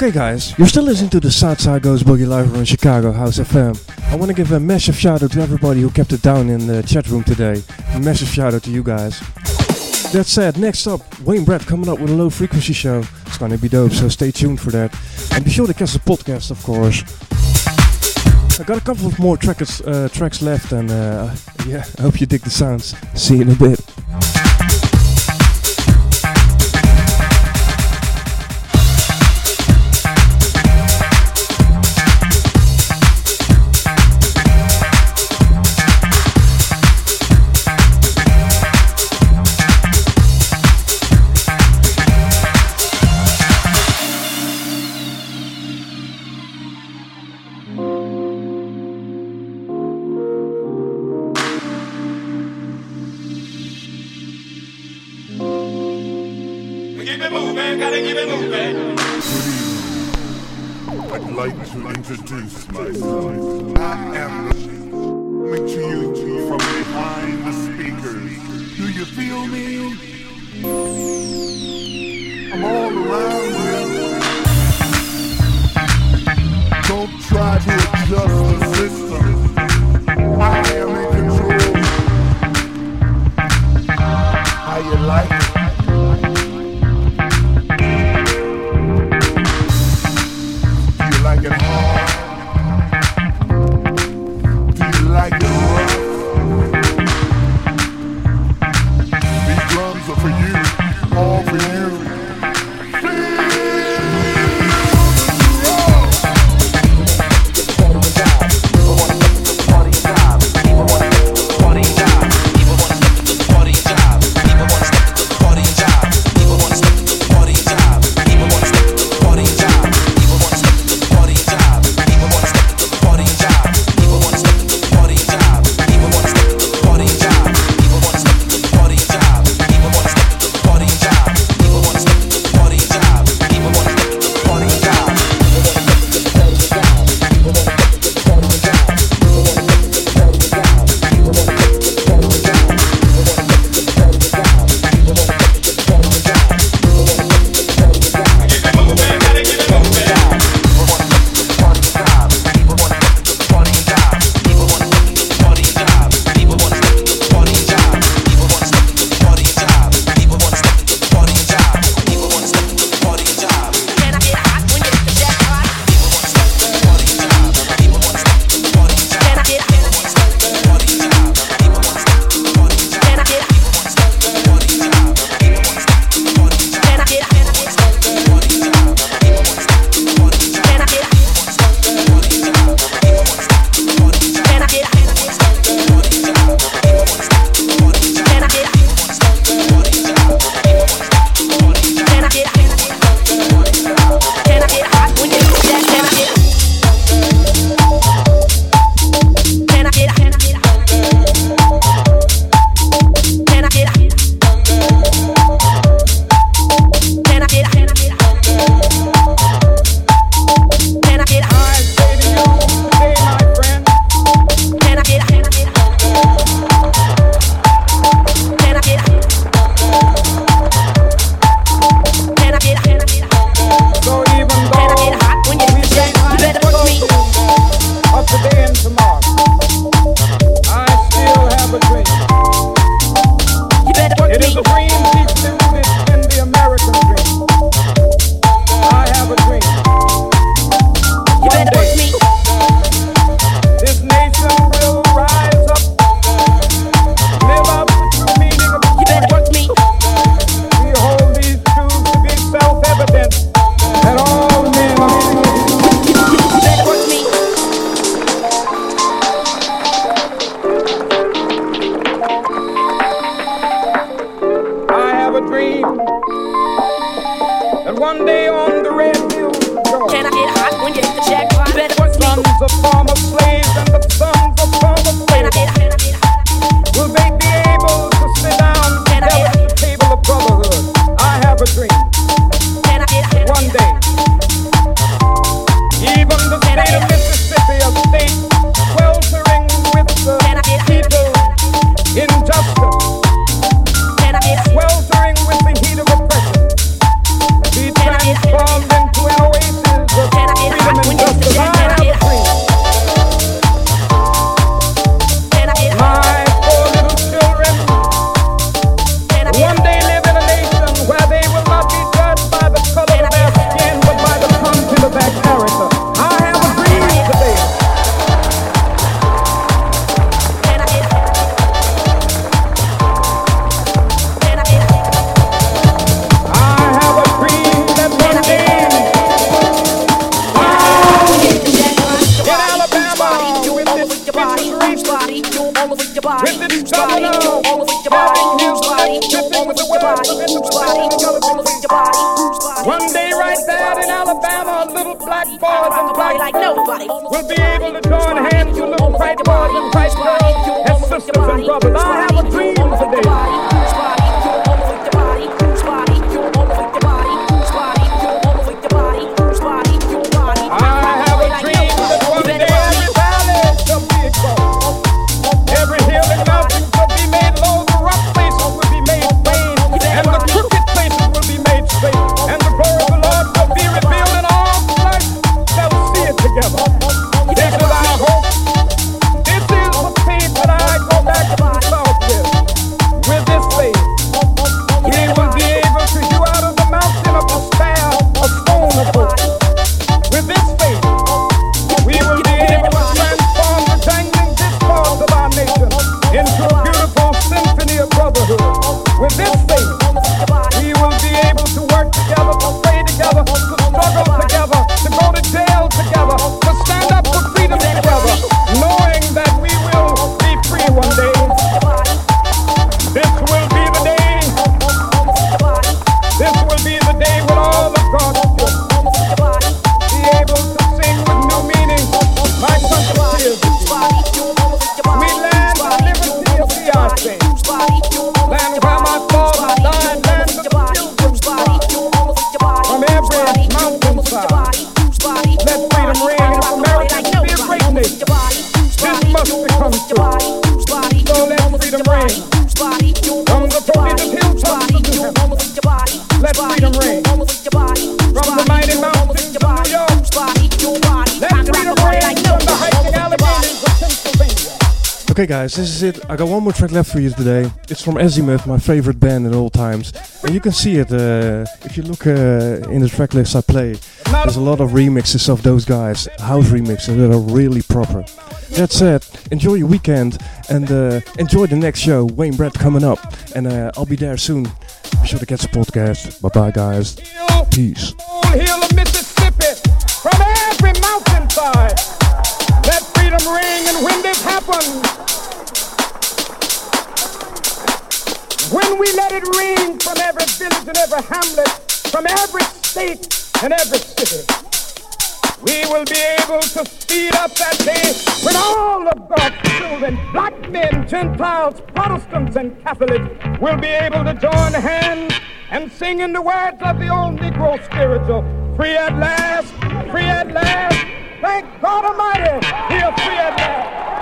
Okay guys, you're still listening to the Southside Goes Boogie live from Chicago House FM. I want to give a massive shout out to everybody who kept it down in the chat room today. A massive shout out to you guys. That said, next up, Wayne Brett coming up with a low frequency show. It's gonna be dope, so stay tuned for that. And be sure to catch the podcast, of course. I got a couple of more tracks left, and yeah, I hope you dig the sounds. See you in a bit. Introduce myself. I am coming to you from behind the speakers. Do you feel me? I'm all around you. Don't try to adjust the system. I am in control. How you like it? Transformed into an oasis One day right there in Alabama, little black boys and white like nobody will be able to join hands with little white boys and white girls and sisters and brothers. I have a dream today. Okay guys, this is it. I got one more track left for you today. It's from Azimuth, my favorite band at all times. And you can see it, if you look in the track list I play, there's a lot of remixes of those guys, house remixes that are really proper. That said, enjoy your weekend and enjoy the next show, Wayne Brett coming up. And I'll be there soon. Be sure to catch the podcast. Bye bye guys. Peace. From every mountainside, let freedom ring, and when this happens, when we let it ring from every village and every hamlet, from every state and every city, we will be able to speed up that day when all of God's children, black men, Gentiles, Protestants, and Catholics will be able to join hands and sing in the words of the old Negro spiritual, free at last, free at last. Thank God Almighty, He is free at last.